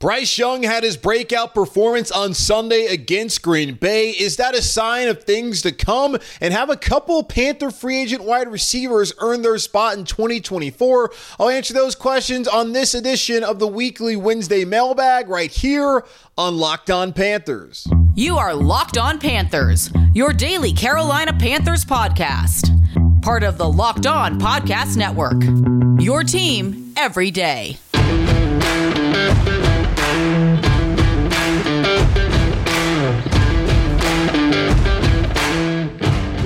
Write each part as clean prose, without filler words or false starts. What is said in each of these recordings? Bryce Young had his breakout performance on Sunday against Green Bay. Is that a sign of things to come? And have a couple Panther free agent wide receivers earn their spot in 2024? I'll answer those questions on this edition of the weekly Wednesday mailbag right here on Locked On Panthers. You are Locked On Panthers, your daily Carolina Panthers podcast. Part of the Locked On Podcast Network, your team every day.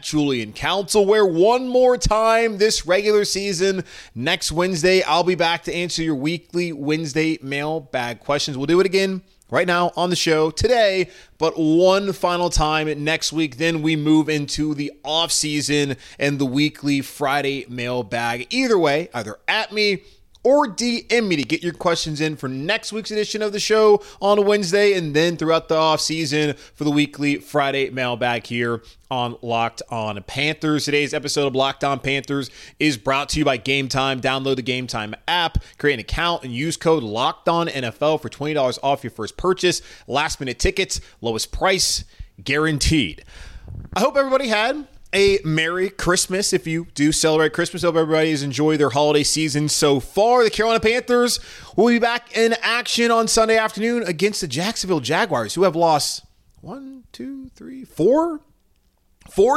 Julian Council, where one more time this regular season. Next Wednesday, I'll be back to answer your weekly Wednesday mailbag questions. We'll do it again right now on the show today, but one final time next week. Then we move into the off season and the weekly Friday mailbag. Either way, either at me or DM me to get your questions in for next week's edition of the show on a Wednesday, and then throughout the offseason for the weekly Friday mailbag here on Locked On Panthers. Today's episode of Locked On Panthers is brought to you by Game Time. Download the Game Time app, create an account, and use code LOCKEDONNFL for $20 off your first purchase. Last-minute tickets, lowest price, guaranteed. I hope everybody had a Merry Christmas if you do celebrate Christmas. I hope everybody has enjoyed their holiday season so far. The Carolina Panthers will be back in action on Sunday afternoon against the Jacksonville Jaguars, who have lost four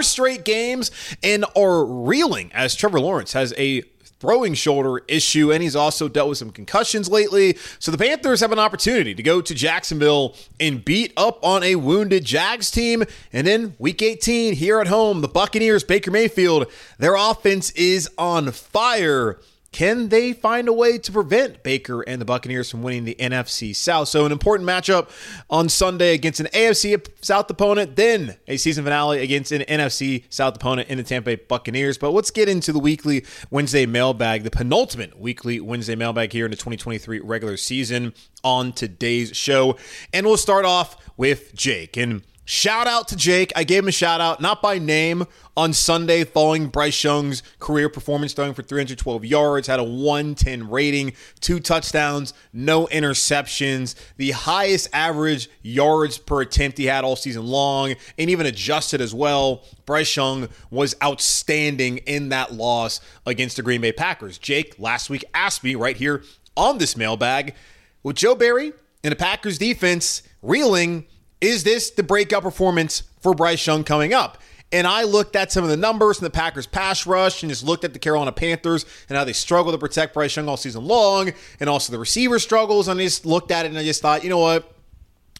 straight games and are reeling as Trevor Lawrence has a throwing shoulder issue, and he's also dealt with some concussions lately. So the Panthers have an opportunity to go to Jacksonville and beat up on a wounded Jags team. And then week 18 here at home, the Buccaneers, Baker Mayfield, their offense is on fire. Can they find a way to prevent Baker and the Buccaneers from winning the NFC South? So an important matchup on Sunday against an AFC South opponent, then a season finale against an NFC South opponent in the Tampa Bay Buccaneers. But let's get into the weekly Wednesday mailbag, the penultimate weekly Wednesday mailbag here in the 2023 regular season on today's show. And we'll start off with Jake. And shout out to Jake. I gave him a shout out, not by name, on Sunday following Bryce Young's career performance, throwing for 312 yards, had a 110 rating, 2 touchdowns, no interceptions, the highest average yards per attempt he had all season long, and even adjusted as well. Bryce Young was outstanding in that loss against the Green Bay Packers. Jake last week asked me right here on this mailbag, with Joe Barry and the Packers defense reeling, is this the breakout performance for Bryce Young coming up? And I looked at some of the numbers in the Packers pass rush and just looked at the Carolina Panthers and how they struggle to protect Bryce Young all season long, and also the receiver struggles. And I just looked at it and I just thought, you know what?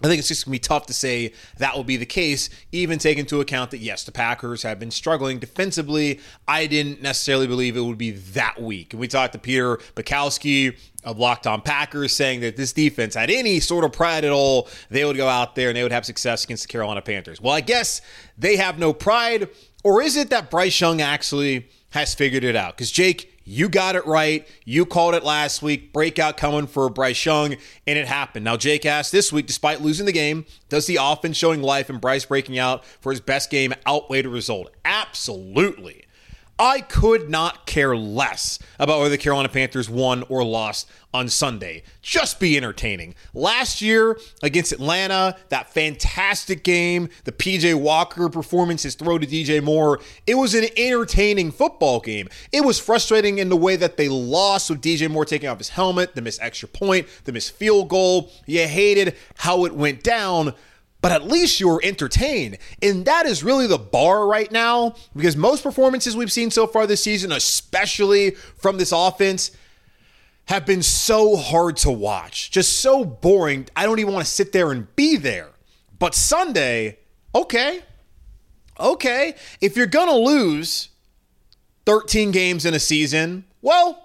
I think it's just going to be tough to say that will be the case, even taking into account that, yes, the Packers have been struggling defensively. I didn't necessarily believe it would be that weak. And we talked to Peter Bukowski of Locked On Packers, saying that this defense had any sort of pride at all, they would go out there and they would have success against the Carolina Panthers. Well, I guess they have no pride, or is it that Bryce Young actually has figured it out? Because, Jake, you got it right. You called it last week. Breakout coming for Bryce Young, and it happened. Now, Jake asked this week, despite losing the game, does the offense showing life and Bryce breaking out for his best game outweigh the result? Absolutely. I could not care less about whether the Carolina Panthers won or lost on Sunday. Just be entertaining. Last year against Atlanta, that fantastic game, the PJ Walker performance, his throw to D.J. Moore, it was an entertaining football game. It was frustrating in the way that they lost, with D.J. Moore taking off his helmet, the missed extra point, the missed field goal. You hated how it went down, but at least you were entertained. And that is really the bar right now, because most performances we've seen so far this season, especially from this offense, have been so hard to watch, just so boring. I don't even want to sit there and be there. But Sunday, okay. If you're going to lose 13 games in a season, well,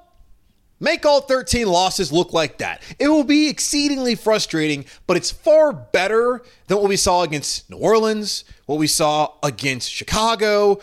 make all 13 losses look like that. It will be exceedingly frustrating, but it's far better than what we saw against New Orleans, what we saw against Chicago,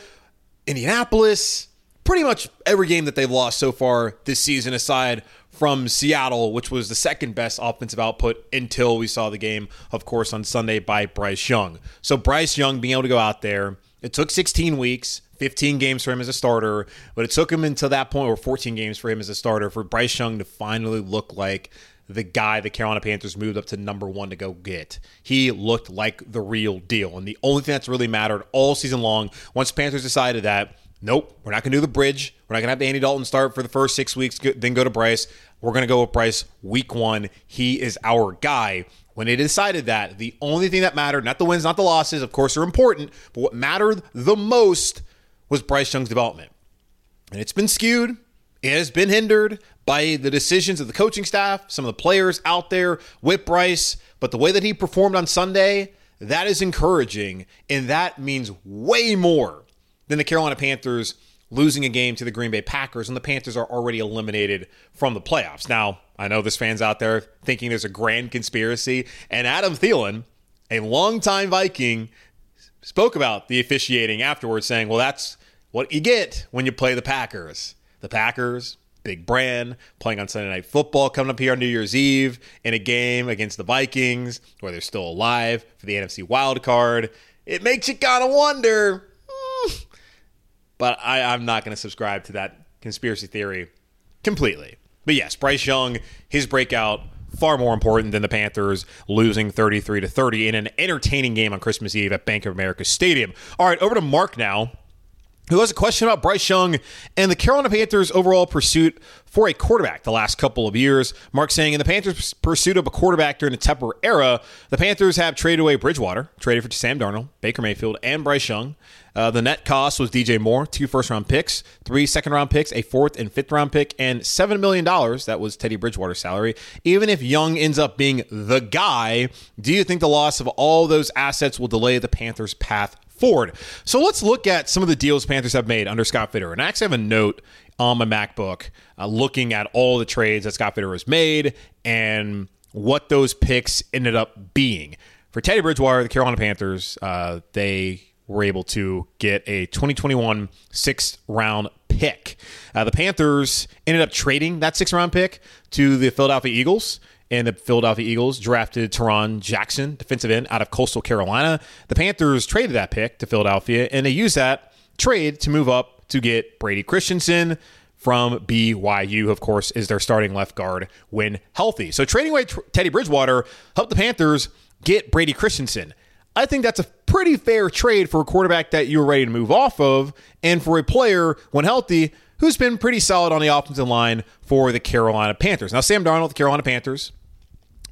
Indianapolis, pretty much every game that they've lost so far this season, aside from Seattle, which was the second best offensive output until we saw the game, of course, on Sunday by Bryce Young. So Bryce Young being able to go out there, it took 16 weeks. 15 games for him as a starter, but it took him until that point, or 14 games for him as a starter, for Bryce Young to finally look like the guy the Carolina Panthers moved up to number one to go get. He looked like the real deal. And the only thing that's really mattered all season long, once the Panthers decided that, nope, we're not going to do the bridge. We're not going to have Andy Dalton start for the first 6 weeks, then go to Bryce. We're going to go with Bryce week 1. He is our guy. When they decided that, the only thing that mattered, not the wins, not the losses, of course, are important, but what mattered the most was Bryce Young's development. And it's been skewed. It has been hindered by the decisions of the coaching staff, some of the players out there with Bryce. But the way that he performed on Sunday, that is encouraging. And that means way more than the Carolina Panthers losing a game to the Green Bay Packers. And the Panthers are already eliminated from the playoffs. Now, I know there's fans out there thinking there's a grand conspiracy. And Adam Thielen, a longtime Viking, spoke about the officiating afterwards, saying, well, that's what you get when you play the Packers. The Packers, big brand, playing on Sunday Night Football, coming up here on New Year's Eve in a game against the Vikings, where they're still alive for the NFC wild card. It makes you kind of wonder. But I'm not going to subscribe to that conspiracy theory completely. But yes, Bryce Young, his breakout, far more important than the Panthers losing 33-30 in an entertaining game on Christmas Eve at Bank of America Stadium. All right, over to Mark now, who has a question about Bryce Young and the Carolina Panthers' overall pursuit for a quarterback the last couple of years. Mark saying, in the Panthers' pursuit of a quarterback during the Tepper era, the Panthers have traded away Bridgewater, traded for Sam Darnold, Baker Mayfield, and Bryce Young. The net cost was D.J. Moore, 2 first-round picks, 3 second-round picks, a 4th and 5th round pick, and $7 million. That was Teddy Bridgewater's salary. Even if Young ends up being the guy, do you think the loss of all those assets will delay the Panthers' path forward? So let's look at some of the deals Panthers have made under Scott Fitterer. And I actually have a note on my MacBook looking at all the trades that Scott Fitterer has made and what those picks ended up being. For Teddy Bridgewater, the Carolina Panthers, they were able to get a 2021 6th-round pick. The Panthers ended up trading that 6th-round pick to the Philadelphia Eagles. And the Philadelphia Eagles drafted Teron Jackson, defensive end, out of Coastal Carolina. The Panthers traded that pick to Philadelphia, and they used that trade to move up to get Brady Christensen from BYU, of course, is their starting left guard when healthy. So trading away Teddy Bridgewater helped the Panthers get Brady Christensen. I think that's a pretty fair trade for a quarterback that you were ready to move off of, and for a player, when healthy, who's been pretty solid on the offensive line for the Carolina Panthers. Now, Sam Darnold, the Carolina Panthers,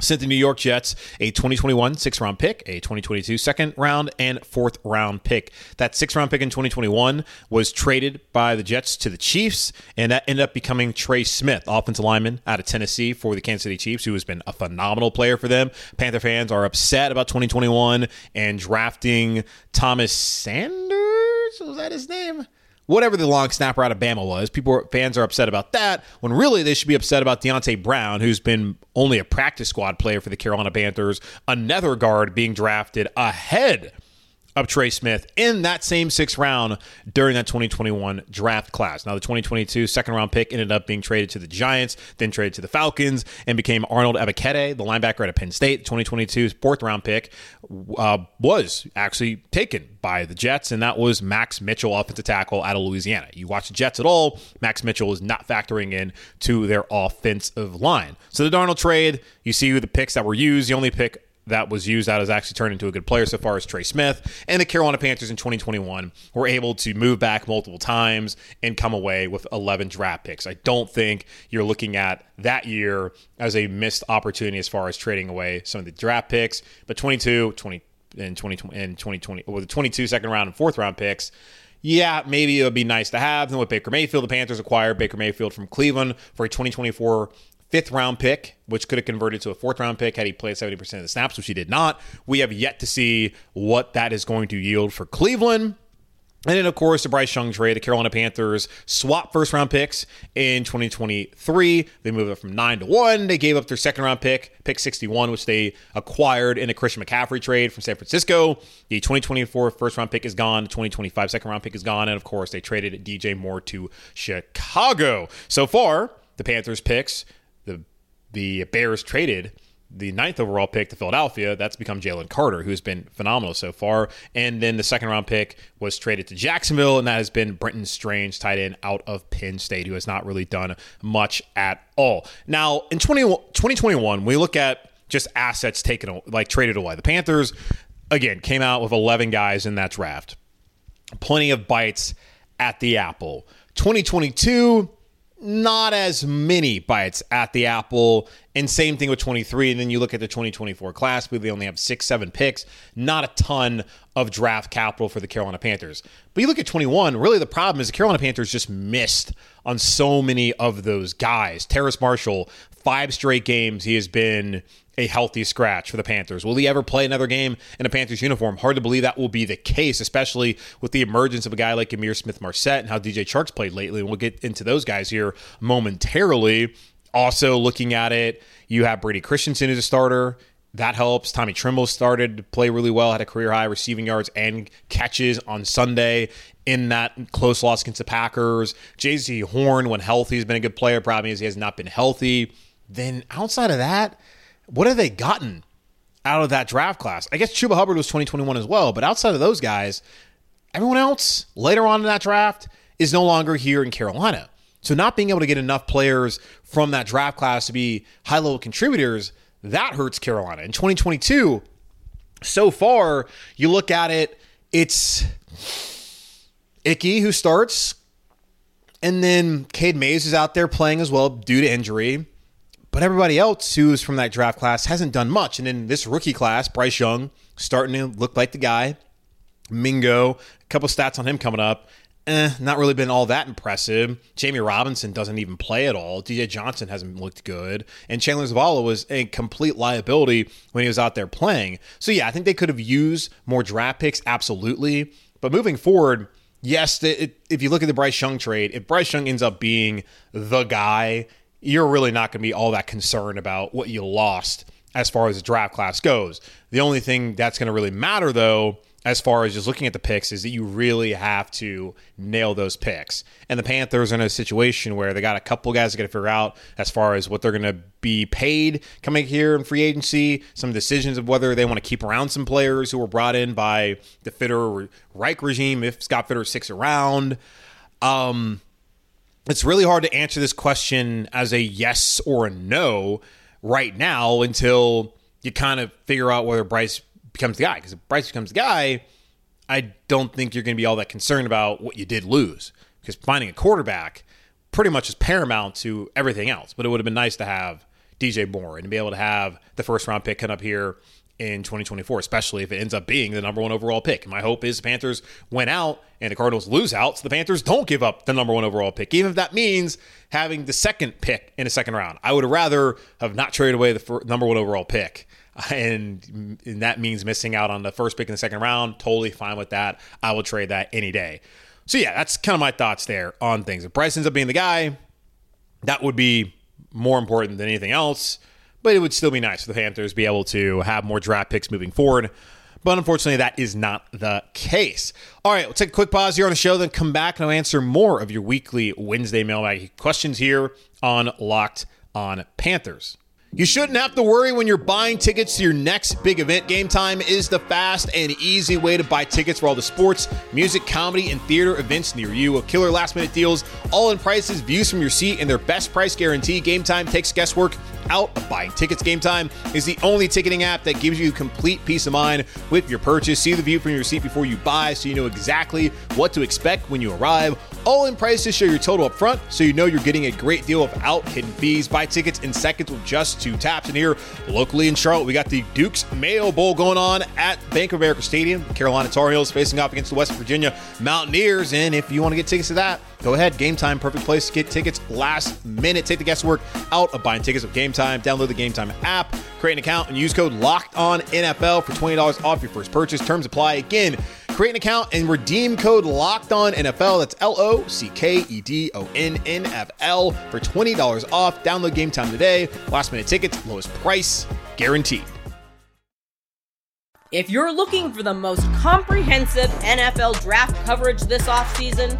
sent the New York Jets a 2021 6th-round pick, a 2022 2nd-round, and 4th-round pick. That 6th-round pick in 2021 was traded by the Jets to the Chiefs, and that ended up becoming Trey Smith, offensive lineman out of Tennessee for the Kansas City Chiefs, who has been a phenomenal player for them. Panther fans are upset about 2021 and drafting Thomas Sanders? Was that his name? Whatever the long snapper out of Bama was, fans are upset about that, when really they should be upset about Deontay Brown, who's been only a practice squad player for the Carolina Panthers, another guard being drafted ahead of Trey Smith in that same 6th round during that 2021 draft class. Now, the 2022 2nd-round pick ended up being traded to the Giants, then traded to the Falcons, and became Arnold Ebikete, the linebacker at Penn State. The 2022 4th-round pick was actually taken by the Jets, and that was Max Mitchell, offensive tackle out of Louisiana. You watch the Jets at all, Max Mitchell is not factoring in to their offensive line. So the Darnold trade, you see the picks that were used. The only pick that was used that has actually turned into a good player so far as Trey Smith, and the Carolina Panthers in 2021 were able to move back multiple times and come away with 11 draft picks. I don't think you're looking at that year as a missed opportunity as far as trading away some of the draft picks, but 22, 20, in 2020 or the 22 second round and fourth round picks. Yeah, maybe it would be nice to have them with Baker Mayfield. The Panthers acquired Baker Mayfield from Cleveland for a 2024 fifth round pick, which could have converted to a fourth round pick had he played 70% of the snaps, which he did not. We have yet to see what that is going to yield for Cleveland. And then, of course, the Bryce Young trade, the Carolina Panthers swap first-round picks in 2023. They moved up from 9 to 1. They gave up their second-round pick, pick 61, which they acquired in a Christian McCaffrey trade from San Francisco. The 2024 first-round pick is gone. The 2025 second-round pick is gone. And, of course, they traded D.J. Moore to Chicago. So far, the Panthers picks, the Bears traded the 9th overall pick to Philadelphia. That's become Jalen Carter, who's been phenomenal so far. And then the second round pick was traded to Jacksonville, and that has been Brenton Strange, tight end out of Penn State, who has not really done much at all. Now, in 2021, we look at just assets taken, like traded away. The Panthers, again, came out with 11 guys in that draft. Plenty of bites at the apple. 2022, not as many bites at the apple, and same thing with 23. And then you look at the 2024 class, but they only have 6-7 picks, not a ton of draft capital for the Carolina Panthers. But you look at 21, really the problem is the Carolina Panthers just missed on so many of those guys. Terrace Marshall, 5 straight games he has been a healthy scratch for the Panthers. Will he ever play another game in a Panthers uniform? Hard to believe that will be the case, especially with the emergence of a guy like Amir Smith-Marsette and how DJ Chark's played lately. And we'll get into those guys here momentarily. Also looking at it, you have Brady Christensen as a starter. That helps. Tommy Tremble started to play really well, had a career-high receiving yards and catches on Sunday in that close loss against the Packers. J.C. Horn, when healthy, has been a good player. Problem is he has not been healthy. Then outside of that, what have they gotten out of that draft class? I guess Chuba Hubbard was 2021 as well, but outside of those guys, everyone else later on in that draft is no longer here in Carolina. So not being able to get enough players from that draft class to be high-level contributors, that hurts Carolina. In 2022, so far, you look at it, it's Icky who starts, and then Cade Mays is out there playing as well due to injury. But everybody else who's from that draft class hasn't done much. And in this rookie class, Bryce Young starting to look like the guy. Mingo, a couple stats on him coming up. Not really been all that impressive. Jamie Robinson doesn't even play at all. DJ Johnson hasn't looked good. And Chandler Zavala was a complete liability when he was out there playing. So, yeah, I think they could have used more draft picks, absolutely. But moving forward, yes, if you look at the Bryce Young trade, if Bryce Young ends up being the guy, you're really not going to be all that concerned about what you lost as far as the draft class goes. The only thing that's going to really matter, though, as far as just looking at the picks, is that you really have to nail those picks. And the Panthers are in a situation where they got a couple guys that got to figure out as far as what they're going to be paid coming here in free agency, some decisions of whether they want to keep around some players who were brought in by the Fitterer-Reich regime, if Scott Fitterer sticks around. It's really hard to answer this question as a yes or a no right now until you kind of figure out whether Bryce becomes the guy. Because if Bryce becomes the guy, I don't think you're going to be all that concerned about what you did lose. Because finding a quarterback pretty much is paramount to everything else. But it would have been nice to have DJ Moore and to be able to have the first-round pick come up here in 2024, especially if it ends up being the number 1 overall pick. And my hope is the Panthers win out and the Cardinals lose out, so the Panthers don't give up the number 1 overall pick, even if that means having the second pick in a second round. I would rather have not traded away the number 1 overall pick, and that means missing out on the first pick in the second round. Totally fine with that. I will trade that any day. So yeah, that's kind of my thoughts there on things. If Bryce ends up being the guy, that would be more important than anything else. But it would still be nice for the Panthers to be able to have more draft picks moving forward. But unfortunately, that is not the case. All right, we'll take a quick pause here on the show, then come back and I'll answer more of your weekly Wednesday mailbag questions here on Locked on Panthers. You shouldn't have to worry when you're buying tickets to your next big event. Game Time is the fast and easy way to buy tickets for all the sports, music, comedy, and theater events near you. With killer last-minute deals, all-in prices, views from your seat, and their best price guarantee, Game Time takes guesswork out of buying tickets. Game Time is the only ticketing app that gives you complete peace of mind with your purchase. See the view from your seat before you buy so you know exactly what to expect when you arrive. All-in prices show your total up front so you know you're getting a great deal without hidden fees. Buy tickets in seconds with just two taps. And here locally in Charlotte, we got the Duke's Mayo Bowl going on at Bank of America Stadium. The Carolina Tar Heels facing off against the West Virginia Mountaineers. And if you want to get tickets to that, go ahead. Game Time, perfect place to get tickets last minute. Take the guesswork out of buying tickets with Game Time. Download the Game Time app, create an account, and use code LOCKEDONNFL for $20 off your first purchase. Terms apply. Again, create an account and redeem code LOCKEDONNFL. That's LOCKEDONNFL for $20 off. Download Game Time today. Last minute tickets, lowest price guaranteed. If you're looking for the most comprehensive NFL draft coverage this offseason,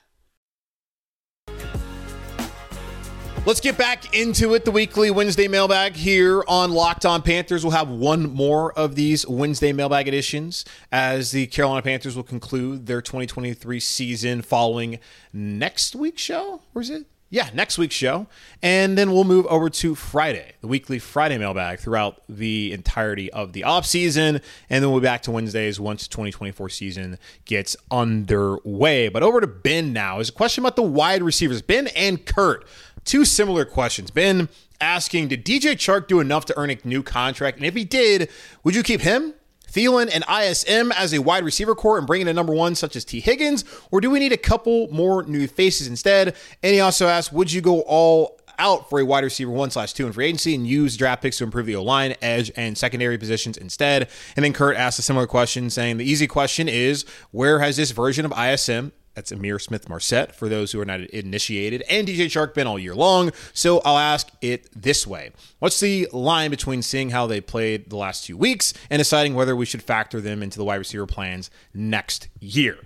Let's get back into it. The weekly Wednesday mailbag here on Locked On Panthers. We'll have one more of these Wednesday mailbag editions as the Carolina Panthers will conclude their 2023 season following next week's show. Where's it? Yeah, next week's show. And then we'll move over to Friday, the weekly Friday mailbag throughout the entirety of the offseason. And then we'll be back to Wednesdays once the 2024 season gets underway. But over to Ben now is a question about the wide receivers, Ben and Kurt. Two similar questions. Ben asking, did DJ Chark do enough to earn a new contract? And if he did, would you keep him, Thielen, and ISM as a wide receiver core and bring in a number one such as T. Higgins? Or do we need a couple more new faces instead? And he also asked, would you go all out for a wide receiver 1/2 in free agency and use draft picks to improve the O-line, edge, and secondary positions instead? And then Kurt asked a similar question saying, the easy question is, where has this version of ISM, that's Amir Smith-Marsette, for those who are not initiated, and DJ Chark been all year long, so I'll ask it this way. What's the line between seeing how they played the last 2 weeks and deciding whether we should factor them into the wide receiver plans next year?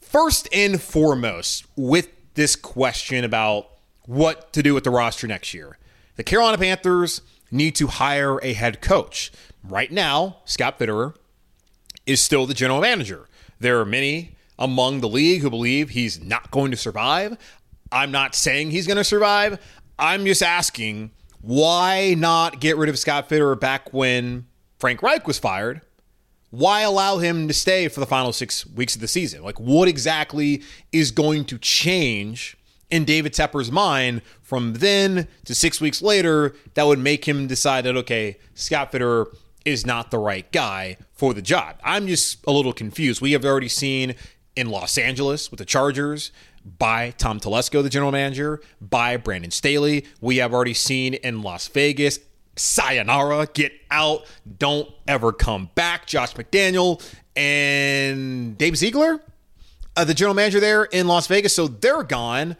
First and foremost, with this question about what to do with the roster next year, the Carolina Panthers need to hire a head coach. Right now, Scott Fitterer is still the general manager. There are many among the league who believe he's not going to survive. I'm not saying he's going to survive. I'm just asking, why not get rid of Scott Fitterer back when Frank Reich was fired? Why allow him to stay for the final 6 weeks of the season? Like, what exactly is going to change in David Tepper's mind from then to 6 weeks later that would make him decide that, okay, Scott Fitterer is not the right guy for the job? I'm just a little confused. We have already seen in Los Angeles with the Chargers, by Tom Telesco, the general manager, by Brandon Staley. We have already seen in Las Vegas, sayonara, get out, don't ever come back, Josh McDaniel and Dave Ziegler, the general manager there in Las Vegas. So they're gone.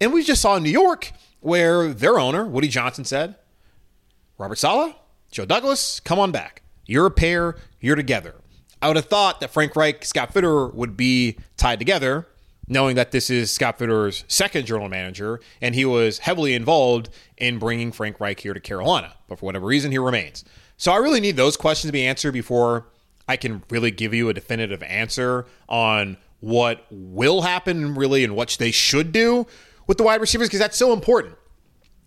And we just saw in New York where their owner, Woody Johnson, said, Robert Saleh, Joe Douglas, come on back. You're a pair, you're together. I would have thought that Frank Reich, Scott Fitterer would be tied together, knowing that this is Scott Fitterer's second general manager, and he was heavily involved in bringing Frank Reich here to Carolina. But for whatever reason, he remains. So I really need those questions to be answered before I can really give you a definitive answer on what will happen, really, and what they should do with the wide receivers, because that's so important.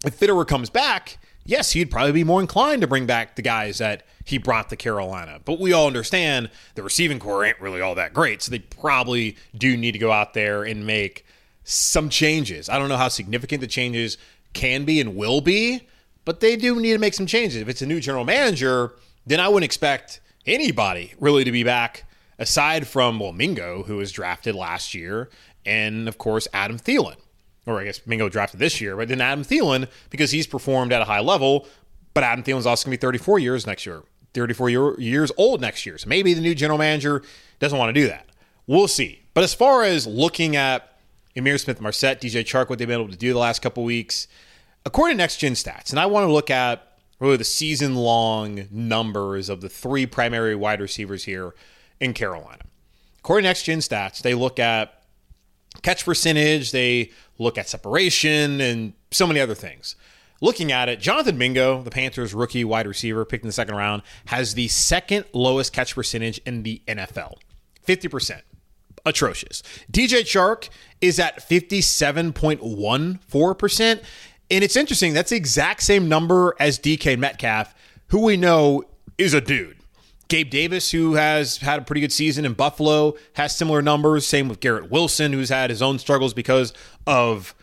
If Fitterer comes back, yes, he'd probably be more inclined to bring back the guys that he brought to Carolina. But we all understand the receiving core ain't really all that great, so they probably do need to go out there and make some changes. I don't know how significant the changes can be and will be, but they do need to make some changes. If it's a new general manager, then I wouldn't expect anybody really to be back aside from, well, Mingo, who was drafted last year, and, of course, Adam Thielen. Or I guess Mingo drafted this year, but then Adam Thielen, because he's performed at a high level, but Adam Thielen's also going to be 34 years old next year. So maybe the new general manager doesn't want to do that. We'll see. But as far as looking at Amir Smith-Marsette, DJ Chark, what they've been able to do the last couple weeks, according to Next Gen Stats. And I want to look at really the season-long numbers of the three primary wide receivers here in Carolina. According to Next Gen Stats, they look at catch percentage, they look at separation, and so many other things. Looking at it, Jonathan Mingo, the Panthers rookie wide receiver picked in the second round, has the second lowest catch percentage in the NFL, 50%. Atrocious. DJ Chark is at 57.14%. And it's interesting, that's the exact same number as DK Metcalf, who we know is a dude. Gabe Davis, who has had a pretty good season in Buffalo, has similar numbers. Same with Garrett Wilson, who's had his own struggles because of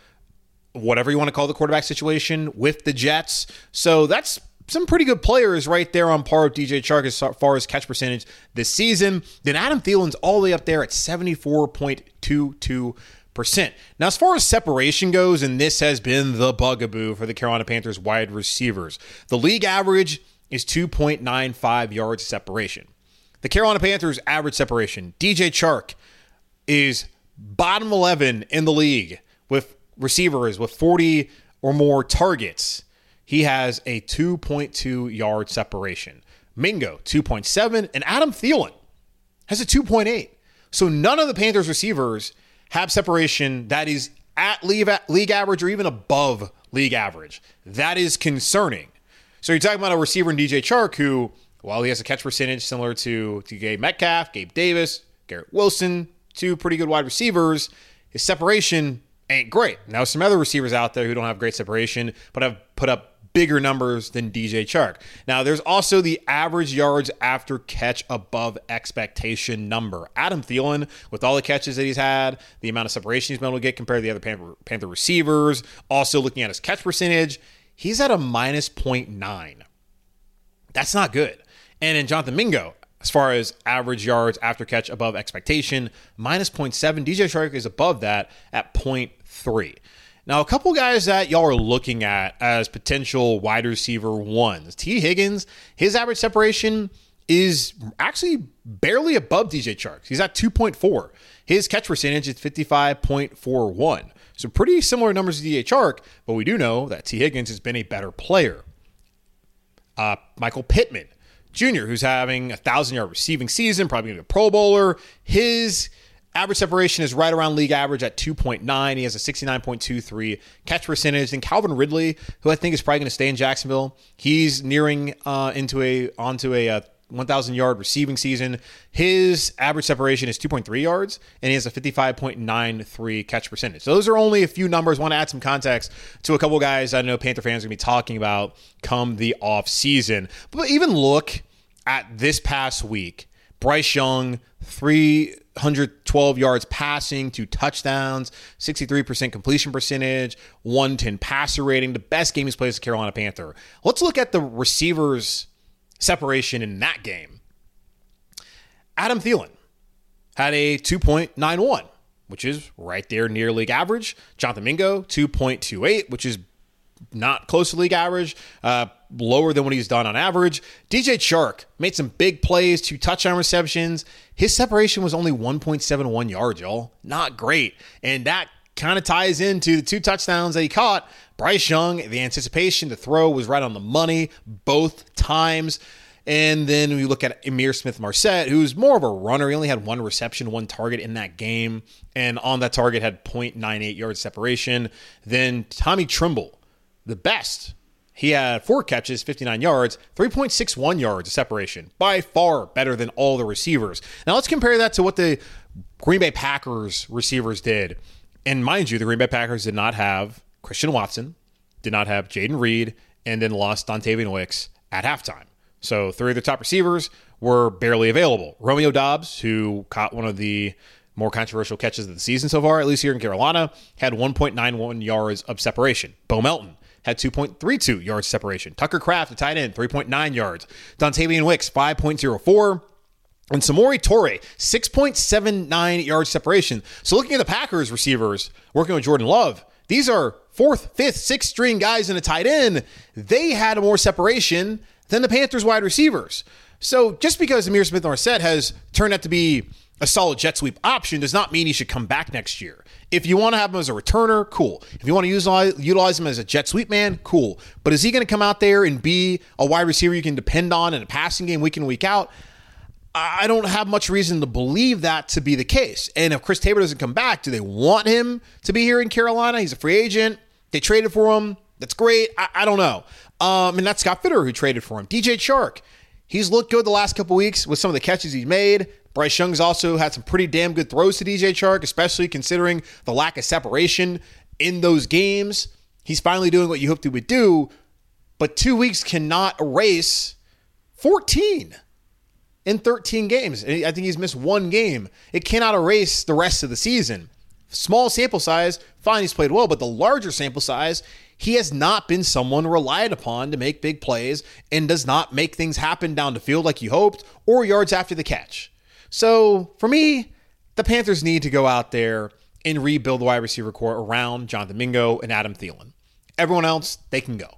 whatever you want to call the quarterback situation with the Jets. So that's some pretty good players right there on par with DJ Chark as far as catch percentage this season. Then Adam Thielen's all the way up there at 74.22%. Now, as far as separation goes, and this has been the bugaboo for the Carolina Panthers wide receivers, the league average is 2.95 yards separation. The Carolina Panthers average separation, DJ Chark is bottom 11 in the league with receivers with 40 or more targets. He has a 2.2 yard separation. Mingo, 2.7, and Adam Thielen has a 2.8. So none of the Panthers receivers have separation that is at league average or even above league average. That is concerning. So you're talking about a receiver in DJ Chark who, while he has a catch percentage similar to Gabe Metcalf, Gabe Davis, Garrett Wilson, two pretty good wide receivers, his separation ain't great. Now, some other receivers out there who don't have great separation but have put up bigger numbers than DJ Chark. Now, there's also the average yards after catch above expectation number. Adam Thielen, with all the catches that he's had, the amount of separation he's been able to get compared to the other Panther receivers, also looking at his catch percentage, he's at a minus 0.9. That's not good. And in Jonathan Mingo, as far as average yards after catch above expectation, minus 0.7. DJ Chark is above that at 0.3. Now, a couple guys that y'all are looking at as potential wide receiver ones. T. Higgins, his average separation is actually barely above DJ Chark's. He's at 2.4. His catch percentage is 55.41. So pretty similar numbers to D.J. Chark, but we do know that T. Higgins has been a better player. Michael Pittman Jr., who's having a 1,000-yard receiving season, probably going to be a Pro Bowler. His average separation is right around league average at 2.9. He has a 69.23 catch percentage. And Calvin Ridley, who I think is probably going to stay in Jacksonville, he's nearing onto a 1,000-yard receiving season. His average separation is 2.3 yards, and he has a 55.93 catch percentage. So those are only a few numbers. Want to add some context to a couple guys I know Panther fans are going to be talking about come the offseason. But even look at this past week. Bryce Young, 312 yards passing, 2 touchdowns, 63% completion percentage, 110 passer rating, the best game he's played as a Carolina Panther. Let's look at the receivers' separation in that game. Adam Thielen had a 2.91, which is right there near league average. Jonathan Mingo, 2.28, which is not close to league average, lower than what he's done on average. DJ Chark made some big plays, 2 touchdown receptions. His separation was only 1.71 yards, y'all. Not great. And that kind of ties into the 2 touchdowns that he caught. Bryce Young, the anticipation, the throw was right on the money both times. And then we look at Amir Smith-Marsette, who's more of a runner. He only had 1 reception, 1 target in that game. And on that target had 0.98 yards separation. Then Tommy Tremble, the best. He had 4 catches, 59 yards, 3.61 yards of separation. By far better than all the receivers. Now let's compare that to what the Green Bay Packers receivers did. And mind you, the Green Bay Packers did not have Christian Watson, did not have Jaden Reed, and then lost Dontavian Wicks at halftime. So 3 of the top receivers were barely available. Romeo Doubs, who caught one of the more controversial catches of the season so far, at least here in Carolina, had 1.91 yards of separation. Bo Melton had 2.32 yards separation. Tucker Kraft, the tight end, 3.9 yards. Dontavian Wicks, 5.04. And Samori Toure, 6.79 yards separation. So looking at the Packers receivers, working with Jordan Love, these are 4th, 5th, 6th string guys in a tight end. They had more separation than the Panthers wide receivers. So just because Amir Smith-Marsette has turned out to be a solid jet sweep option does not mean he should come back next year. If you want to have him as a returner, cool. If you want to utilize him as a jet sweep man, cool. But is he going to come out there and be a wide receiver you can depend on in a passing game week in, week out? I don't have much reason to believe that to be the case. And if Chris Tepper doesn't come back, do they want him to be here in Carolina? He's a free agent. They traded for him. That's great. I don't know. And that's Scott Fitterer who traded for him. DJ Chark. He's looked good the last couple weeks with some of the catches he's made. Bryce Young's also had some pretty damn good throws to DJ Chark, especially considering the lack of separation in those games. He's finally doing what you hoped he would do, but 2 weeks cannot erase 14 in 13 games. I think he's missed one game. It cannot erase the rest of the season. Small sample size, fine, he's played well, but the larger sample size, he has not been someone relied upon to make big plays and does not make things happen down the field like you hoped or yards after the catch. So for me, the Panthers need to go out there and rebuild the wide receiver core around Jonathan Mingo and Adam Thielen. Everyone else, they can go.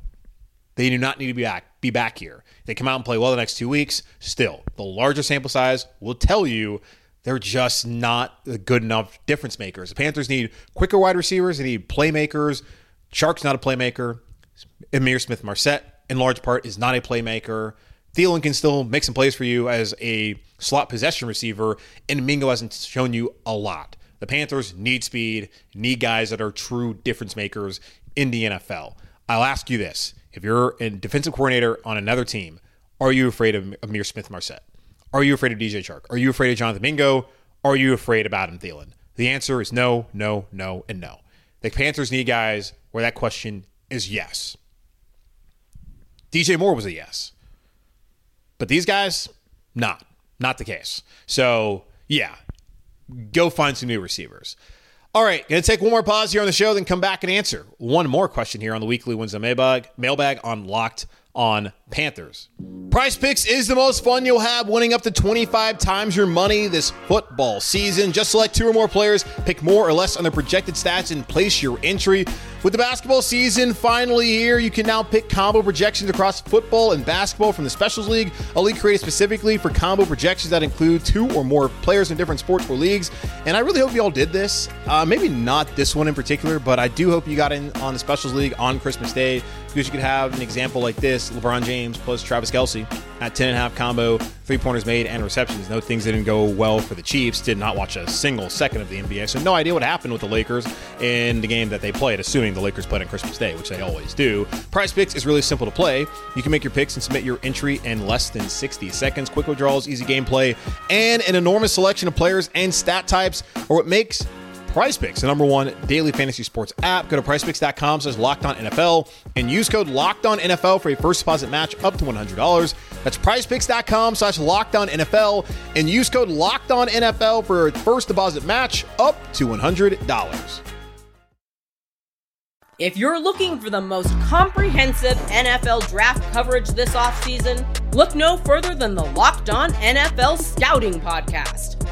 They do not need to be back here. They come out and play well the next 2 weeks. Still, the larger sample size will tell you they're just not good enough difference makers. The Panthers need quicker wide receivers. They need playmakers. Chark's not a playmaker. Amir Smith-Marsette, in large part, is not a playmaker. Thielen can still make some plays for you as a slot possession receiver, and Mingo hasn't shown you a lot. The Panthers need speed, need guys that are true difference makers in the NFL. I'll ask you this. If you're a defensive coordinator on another team, are you afraid of Amir Smith-Marsette? Are you afraid of DJ Chark? Are you afraid of Jonathan Mingo? Are you afraid of Adam Thielen? The answer is no, no, no, and no. The Panthers need guys where that question is yes. D.J. Moore was a yes. But these guys, not the case. So, yeah, go find some new receivers. All right, going to take one more pause here on the show, then come back and answer one more question here on the Weekly Wednesday Mailbag on Locked on Panthers. Prize Picks is the most fun you'll have, winning up to 25 times your money this football season. Just select two or more players, pick more or less on their projected stats, and place your entry. With the basketball season finally here, you can now pick combo projections across football and basketball from the Specials League, a league created specifically for combo projections that include two or more players in different sports or leagues. And I really hope you all did this. Maybe not this one in particular, but I do hope you got in on the Specials League on Christmas Day, because you could have an example like this: LeBron James plus Travis Kelce at 10.5 combo, three-pointers made and receptions. No, things didn't go well for the Chiefs. Did not watch a single second of the NBA, so no idea what happened with the Lakers in the game that they played, assuming the Lakers played on Christmas Day, which they always do. Prize Picks is really simple to play. You can make your picks and submit your entry in less than 60 seconds. Quick withdrawals, easy gameplay, and an enormous selection of players and stat types are what makes Prize Picks the number one daily fantasy sports app. Go to PrizePicks.com/LockedOnNFL and use code LockedOnNFL for a first deposit match up to $100. That's PrizePicks.com/LockedOnNFL and use code LockedOnNFL for a first deposit match up to $100. If you're looking for the most comprehensive NFL draft coverage this offseason, look no further than the Locked On NFL Scouting Podcast.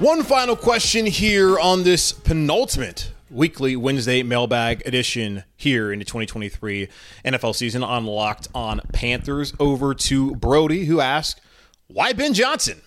One final question here on this penultimate Weekly Wednesday Mailbag edition here in the 2023 NFL season on Locked On Panthers. Over to Brody, who asked, why Ben Johnson?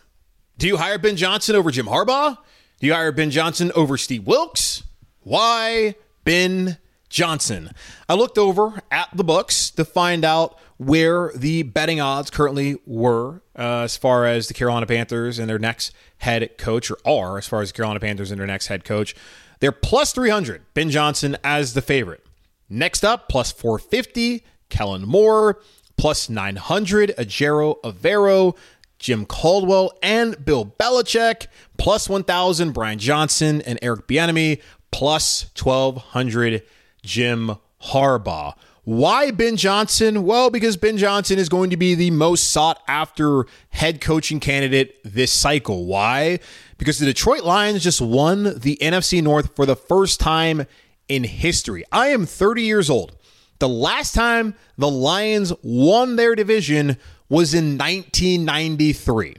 Do you hire Ben Johnson over Jim Harbaugh? Do you hire Ben Johnson over Steve Wilks? Why Ben Johnson? I looked over at the books to find out where the betting odds currently were as far as the Carolina Panthers and their next head coach, or are as far as the Carolina Panthers and their next head coach. They're plus 300, Ben Johnson as the favorite. Next up, plus 450, Kellen Moore, plus 900, Ajero Averro, Jim Caldwell, and Bill Belichick, plus 1,000, Brian Johnson and Eric Bieniemy, plus 1,200, Jim Harbaugh. Why Ben Johnson? Well, because Ben Johnson is going to be the most sought-after head coaching candidate this cycle. Why? Because the Detroit Lions just won the NFC North for the first time in history. I am 30 years old. The last time the Lions won their division was in 1993.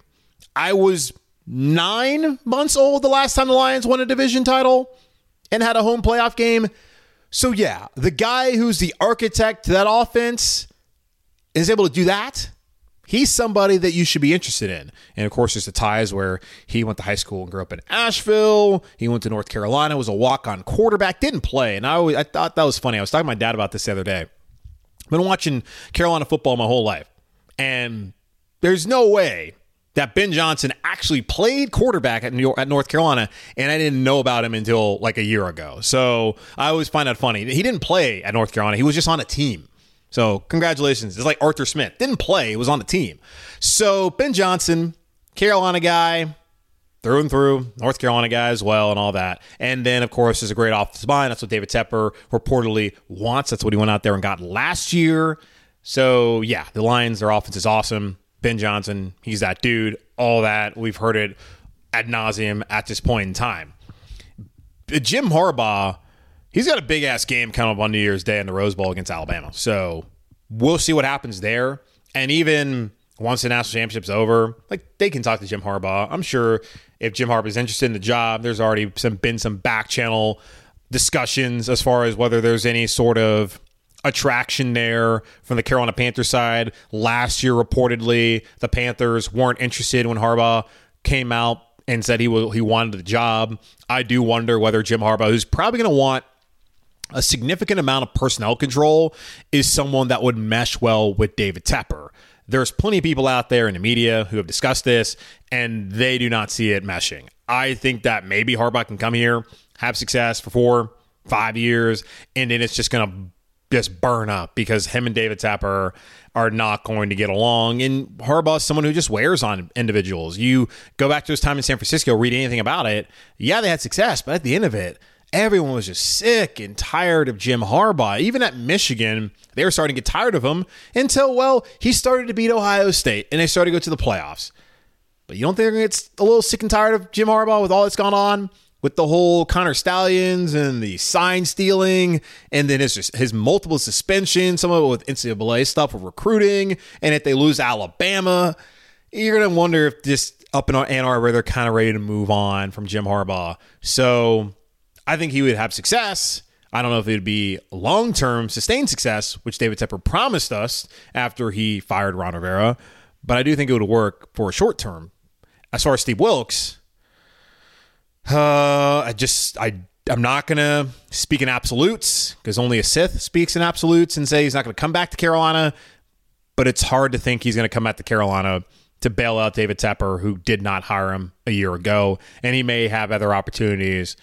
I was 9 months old the last time the Lions won a division title and had a home playoff game. So yeah, the guy who's the architect to that offense is able to do that. He's somebody that you should be interested in. And of course, there's the ties where he went to high school and grew up in Asheville. He went to North Carolina, was a walk-on quarterback, didn't play. And I thought that was funny. I was talking to my dad about this the other day. I've been watching Carolina football my whole life. And there's no way that Ben Johnson actually played quarterback at North Carolina, and I didn't know about him until like a year ago. So I always find that funny. He didn't play at North Carolina. He was just on a team. So congratulations. It's like Arthur Smith. Didn't play. He was on a team. So Ben Johnson, Carolina guy, through and through, North Carolina guy as well and all that. And then, of course, there's a great offensive line. That's what David Tepper reportedly wants. That's what he went out there and got last year. So, yeah, the Lions, their offense is awesome. Ben Johnson, he's that dude, all that. We've heard it ad nauseum at this point in time. Jim Harbaugh, he's got a big-ass game coming up on New Year's Day in the Rose Bowl against Alabama. So we'll see what happens there. And even once the national championship's over, like, they can talk to Jim Harbaugh. I'm sure if Jim Harbaugh's interested in the job, there's already been some back-channel discussions as far as whether there's any sort of attraction there from the Carolina Panthers side. Last year, reportedly, the Panthers weren't interested when Harbaugh came out and said he wanted the job. I do wonder whether Jim Harbaugh, who's probably going to want a significant amount of personnel control, is someone that would mesh well with David Tepper. There's plenty of people out there in the media who have discussed this, and they do not see it meshing. I think that maybe Harbaugh can come here, have success for 4-5 years, and then it's just going to just burn up because him and David Tepper are not going to get along. And Harbaugh is someone who just wears on individuals. You go back to his time in San Francisco, read anything about it. Yeah, they had success, but at the end of it, everyone was just sick and tired of Jim Harbaugh. Even at Michigan, they were starting to get tired of him until, well, he started to beat Ohio State and they started to go to the playoffs. But you don't think they're going to get a little sick and tired of Jim Harbaugh with all that's gone on? With the whole Connor Stallions and the sign stealing, and then it's just his multiple suspensions, some of it with NCAA stuff with recruiting, and if they lose Alabama, you're going to wonder if just up in Ann Arbor, they're kind of ready to move on from Jim Harbaugh. So I think he would have success. I don't know if it would be long-term sustained success, which David Tepper promised us after he fired Ron Rivera, but I do think it would work for a short term. As far as Steve Wilkes, I'm not going to speak in absolutes because only a Sith speaks in absolutes and say he's not going to come back to Carolina, but it's hard to think he's going to come back to Carolina to bail out David Tepper, who did not hire him a year ago, and he may have other opportunities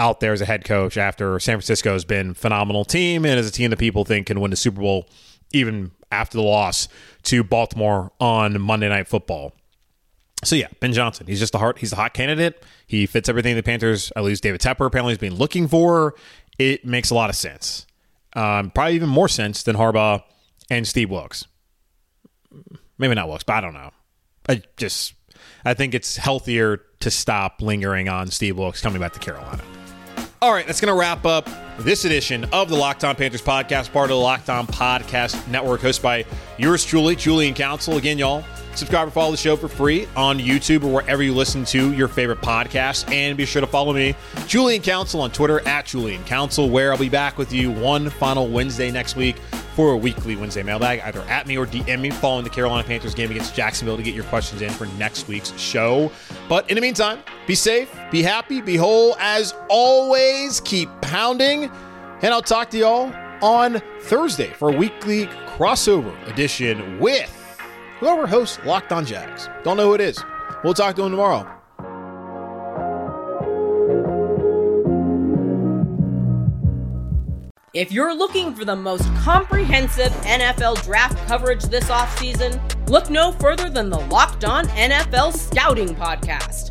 out there as a head coach after San Francisco has been a phenomenal team and is a team that people think can win the Super Bowl even after the loss to Baltimore on Monday Night Football. So yeah, Ben Johnson, he's just he's the hot candidate. He fits everything the Panthers, at least David Tepper apparently has been looking for. It makes a lot of sense. Probably even more sense than Harbaugh and Steve Wilkes. Maybe not Wilkes, but I don't know. I think it's healthier to stop lingering on Steve Wilkes coming back to Carolina. All right, that's going to wrap up this edition of the Locked On Panthers podcast, part of the Locked On Podcast Network, hosted by yours truly, Julian Council. Again, y'all, subscribe or follow the show for free on YouTube or wherever you listen to your favorite podcast. And be sure to follow me, Julian Council, on Twitter, @JulianCouncil, where I'll be back with you one final Wednesday next week for a weekly Wednesday mailbag. Either at me or DM me following the Carolina Panthers game against Jacksonville to get your questions in for next week's show. But in the meantime, be safe, be happy, be whole. As always, keep pounding. And I'll talk to y'all on Thursday for a weekly crossover edition with whoever hosts Locked On Jags. Don't know who it is. We'll talk to him tomorrow. If you're looking for the most comprehensive NFL draft coverage this offseason, look no further than the Locked On NFL Scouting podcast.